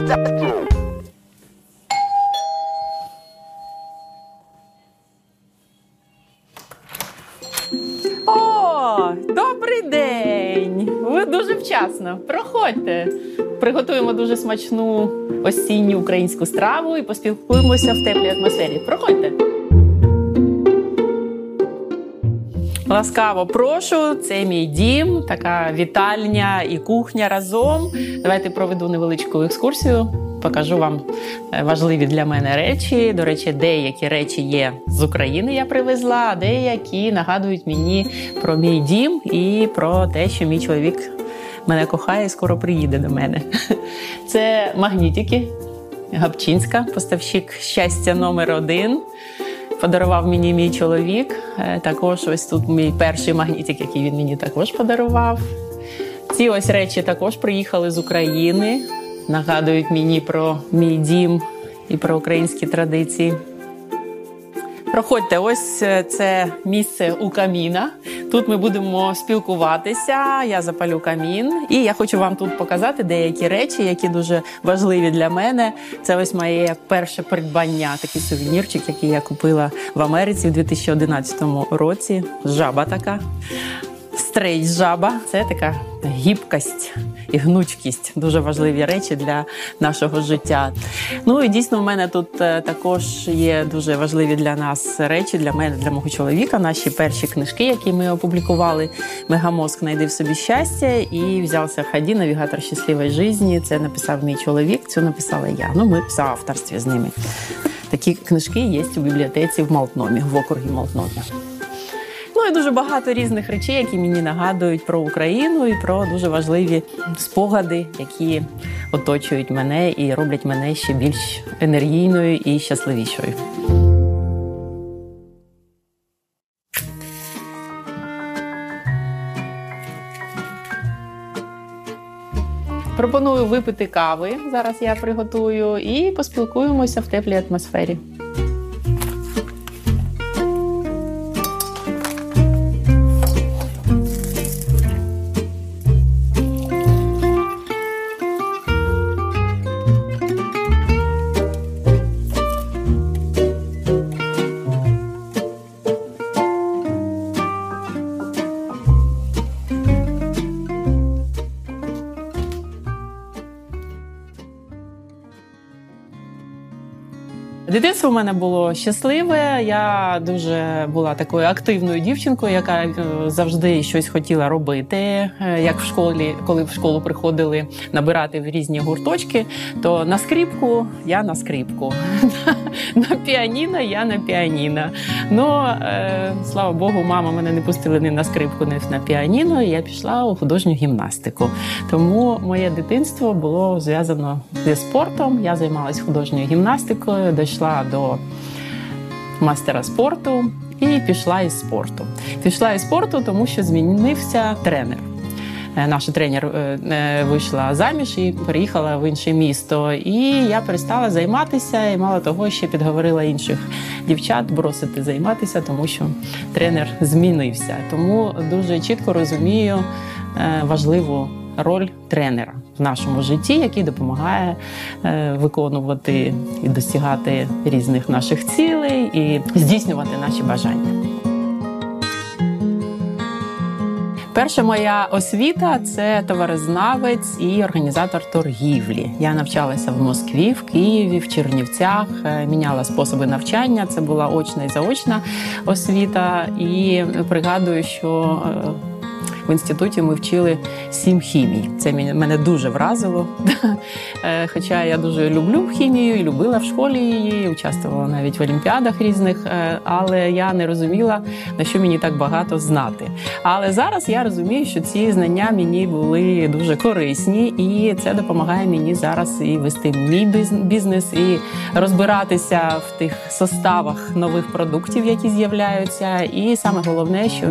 О, добрий день! Ви дуже вчасно. Проходьте. Приготуємо дуже смачну осінню українську страву і поспілкуємося в теплій атмосфері. Проходьте. Ласкаво прошу, це мій дім, така вітальня і кухня разом. Давайте проведу невеличку екскурсію, покажу вам важливі для мене речі. До речі, деякі речі є з України, я привезла, а деякі нагадують мені про мій дім і про те, що мій чоловік мене кохає і скоро приїде до мене. Це магнітики Гапчинська, поставщик «Щастя номер один». Подарував мені мій чоловік. Також ось тут мій перший магнітик, який він мені також подарував. Ці ось речі також приїхали з України. Нагадують мені про мій дім і про українські традиції. Проходьте, ось це місце у каміна. Тут ми будемо спілкуватися, я запалю камін. І я хочу вам тут показати деякі речі, які дуже важливі для мене. Це ось моє перше придбання, такий сувенірчик, який я купила в Америці в 2011 році. Жаба така, стрейч-жаба. Це така гібкість і гнучкість. Дуже важливі речі для нашого життя. Ну і дійсно в мене тут також є дуже важливі для нас речі, для мене, для мого чоловіка. Наші перші книжки, які ми опублікували. «Мегамозг. Найди в собі щастя» і «Взявся Хаді. Навігатор щасливої життя». Це написав мій чоловік, цю написала я. Ну, ми в соавторстві з ними. Такі книжки є у бібліотеці в Малтномі, в округі Малтномі. Ну і дуже багато різних речей, які мені нагадують про Україну і про дуже важливі спогади, які оточують мене і роблять мене ще більш енергійною і щасливішою. Пропоную випити кави, зараз я приготую, і поспілкуємося в теплій атмосфері. Дитинство в мене було щасливе, я дуже була такою активною дівчинкою, яка завжди щось хотіла робити. Як в школі, коли в школу приходили набирати в різні гурточки, то на скрипку я на скрипку, на піаніно я на піаніно. Ну, слава Богу, мама мене не пустила ні на скрипку, ні на піаніно, і я пішла у художню гімнастику. Тому моє дитинство було зв'язано зі спортом, я займалась художньою гімнастикою, пішла до майстра спорту і пішла із спорту. Пішла із спорту, тому що змінився тренер. Наша тренер вийшла заміж і переїхала в інше місто. І я перестала займатися, і мало того, ще підговорила інших дівчат бросити займатися, тому що тренер змінився. Тому дуже чітко розумію важливу роль тренера в нашому житті, який допомагає виконувати і досягати різних наших цілей і здійснювати наші бажання. Перша моя освіта – це товарознавець і організатор торгівлі. Я навчалася в Москві, в Києві, в Чернівцях, міняла способи навчання. Це була очна і заочна освіта. І пригадую, що в інституті ми вчили 7 хімій. Це мене дуже вразило. Хоча я дуже люблю хімію і любила в школі її, участвувала навіть в олімпіадах різних, але я не розуміла, на що мені так багато знати. Але зараз я розумію, що ці знання мені були дуже корисні, і це допомагає мені зараз і вести мій бізнес, і розбиратися в тих составах нових продуктів, які з'являються. І саме головне, що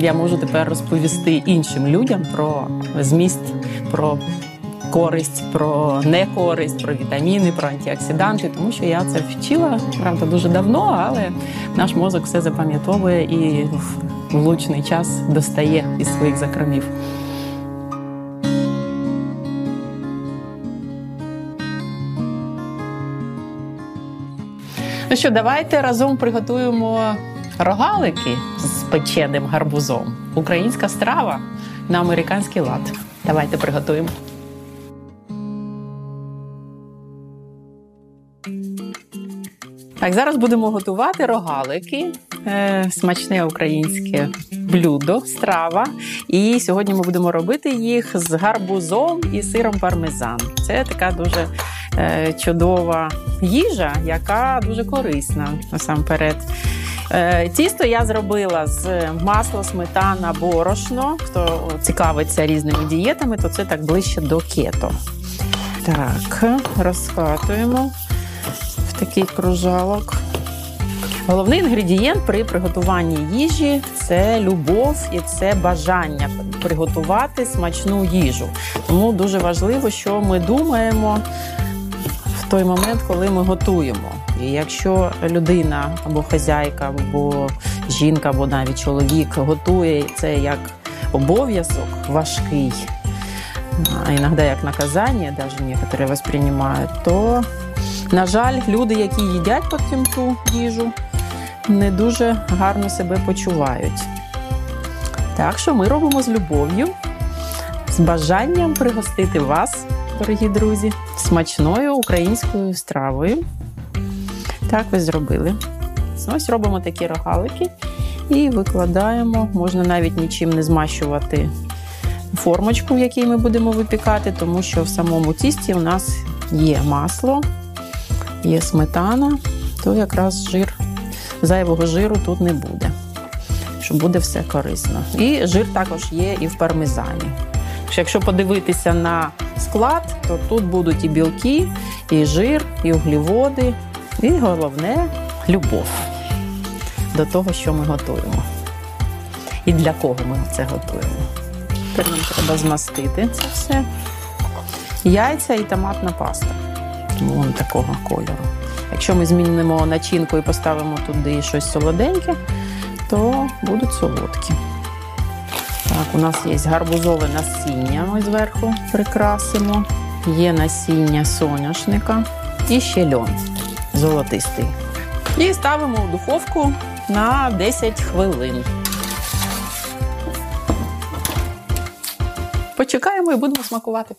я можу тепер розповісти іншим людям про зміст, про користь, про некористь, про вітаміни, про антиоксиданти, тому що я це вчила, правда, дуже давно, але наш мозок все запам'ятовує і в влучний час достає із своїх закромів. Ну що, давайте разом приготуємо рогалики з печеним гарбузом. Українська страва на американський лад. Давайте приготуємо. Так, зараз будемо готувати рогалики. Смачне українське блюдо, страва. І сьогодні ми будемо робити їх з гарбузом і сиром пармезан. Це така дуже чудова їжа, яка дуже корисна насамперед. Тісто я зробила з масла, сметана, борошно. Хто цікавиться різними дієтами, то це так ближче до кето. Так, розкатуємо в такий кружалок. Головний інгредієнт при приготуванні їжі – це любов і це бажання приготувати смачну їжу. Тому дуже важливо, що ми думаємо в той момент, коли ми готуємо. І якщо людина або хазяйка, або жінка, або навіть чоловік готує це як обов'язок важкий, а іноді як наказання, навіть некоторі восприймають, то, на жаль, люди, які їдять потім ту їжу, не дуже гарно себе почувають. Так що ми робимо з любов'ю, з бажанням пригостити вас, дорогі друзі, смачною українською стравою. Так ви зробили. Ось робимо такі рогалики і викладаємо, можна навіть нічим не змащувати формочку, в якій ми будемо випікати, тому що в самому тісті у нас є масло, є сметана, то якраз жир, зайвого жиру тут не буде, що буде все корисно. І жир також є і в пармезані. Якщо подивитися на склад, то тут будуть і білки, і жир, і углеводи, і головне – любов до того, що ми готуємо. І для кого ми це готуємо. Тепер нам треба змастити це все. Яйця і томатна паста. Вон такого кольору. Якщо ми змінимо начинку і поставимо туди щось солоденьке, то будуть солодкі. Так, у нас є гарбузове насіння, ми зверху прикрасимо. Є насіння соняшника і ще льон золотистий. І ставимо в духовку на 10 хвилин. Почекаємо і будемо смакувати.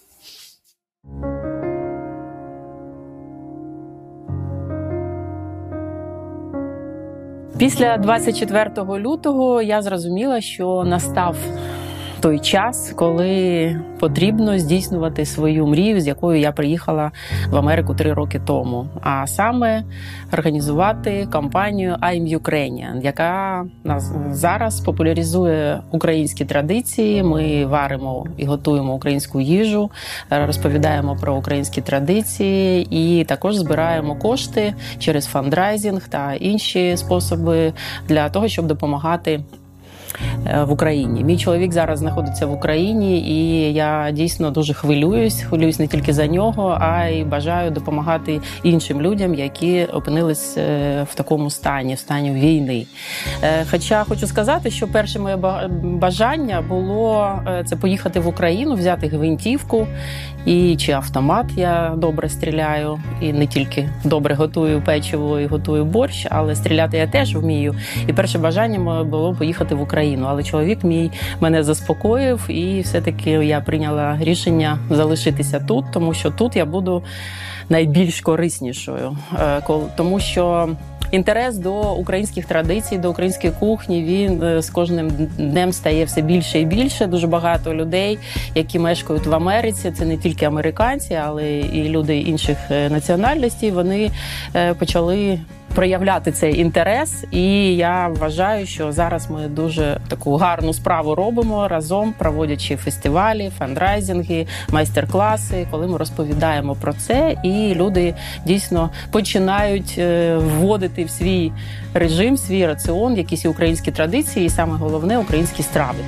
Після 24 лютого я зрозуміла, що настав той час, коли потрібно здійснювати свою мрію, з якою я приїхала в Америку 3 роки тому. А саме організувати компанію I'm Ukrainian, яка зараз популяризує українські традиції. Ми варимо і готуємо українську їжу, розповідаємо про українські традиції і також збираємо кошти через фандрайзинг та інші способи для того, щоб допомагати в Україні. Мій чоловік зараз знаходиться в Україні, і я дійсно дуже хвилююсь не тільки за нього, а й бажаю допомагати іншим людям, які опинились в такому стані, в стані війни. Хоча хочу сказати, що перше моє бажання було це поїхати в Україну, взяти гвинтівку і чи автомат, я добре стріляю, і не тільки добре готую печиво і готую борщ, але стріляти я теж вмію. І перше бажання моє було поїхати в Україну. Але чоловік мій мене заспокоїв, і все-таки я прийняла рішення залишитися тут, тому що тут я буду найбільш кориснішою. Тому що інтерес до українських традицій, до української кухні, він з кожним днем стає все більше і більше. Дуже багато людей, які мешкають в Америці, це не тільки американці, але і люди інших національностей, вони почали проявляти цей інтерес, і я вважаю, що зараз ми дуже таку гарну справу робимо разом, проводячи фестивалі, фандрайзинги, майстер-класи, коли ми розповідаємо про це, і люди дійсно починають вводити в свій режим, свій раціон, якісь українські традиції, і саме головне – українські страви.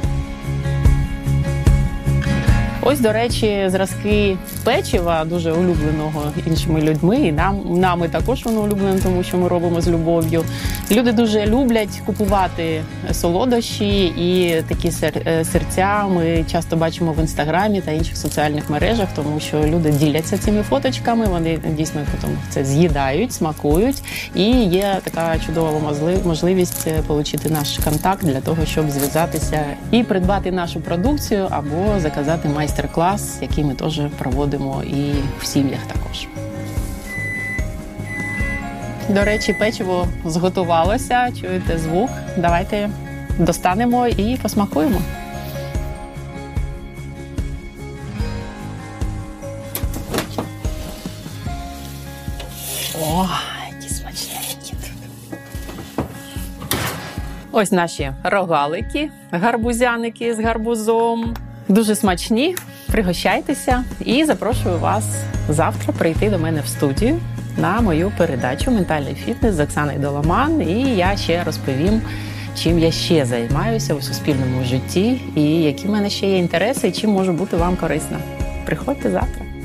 Ось, до речі, зразки печива, дуже улюбленого іншими людьми, і нами також воно улюблене, тому що ми робимо з любов'ю. Люди дуже люблять купувати солодощі і такі серця ми часто бачимо в Інстаграмі та інших соціальних мережах, тому що люди діляться цими фоточками, вони дійсно потім це з'їдають, смакують, і є така чудова можливість отримати наш контакт для того, щоб зв'язатися і придбати нашу продукцію або заказати майстер-клас, який ми теж проводимо і в сім'ях також. До речі, печиво зготувалося, чуєте звук, давайте достанемо і посмакуємо. О, які смачненькі. Ось наші рогалики, гарбузяники з гарбузом. Дуже смачні, пригощайтеся і запрошую вас завтра прийти до мене в студію на мою передачу «Ментальний фітнес» з Оксаною Доломан. І я ще розповім, чим я ще займаюся у суспільному житті і які в мене ще є інтереси, і чим можу бути вам корисна. Приходьте завтра.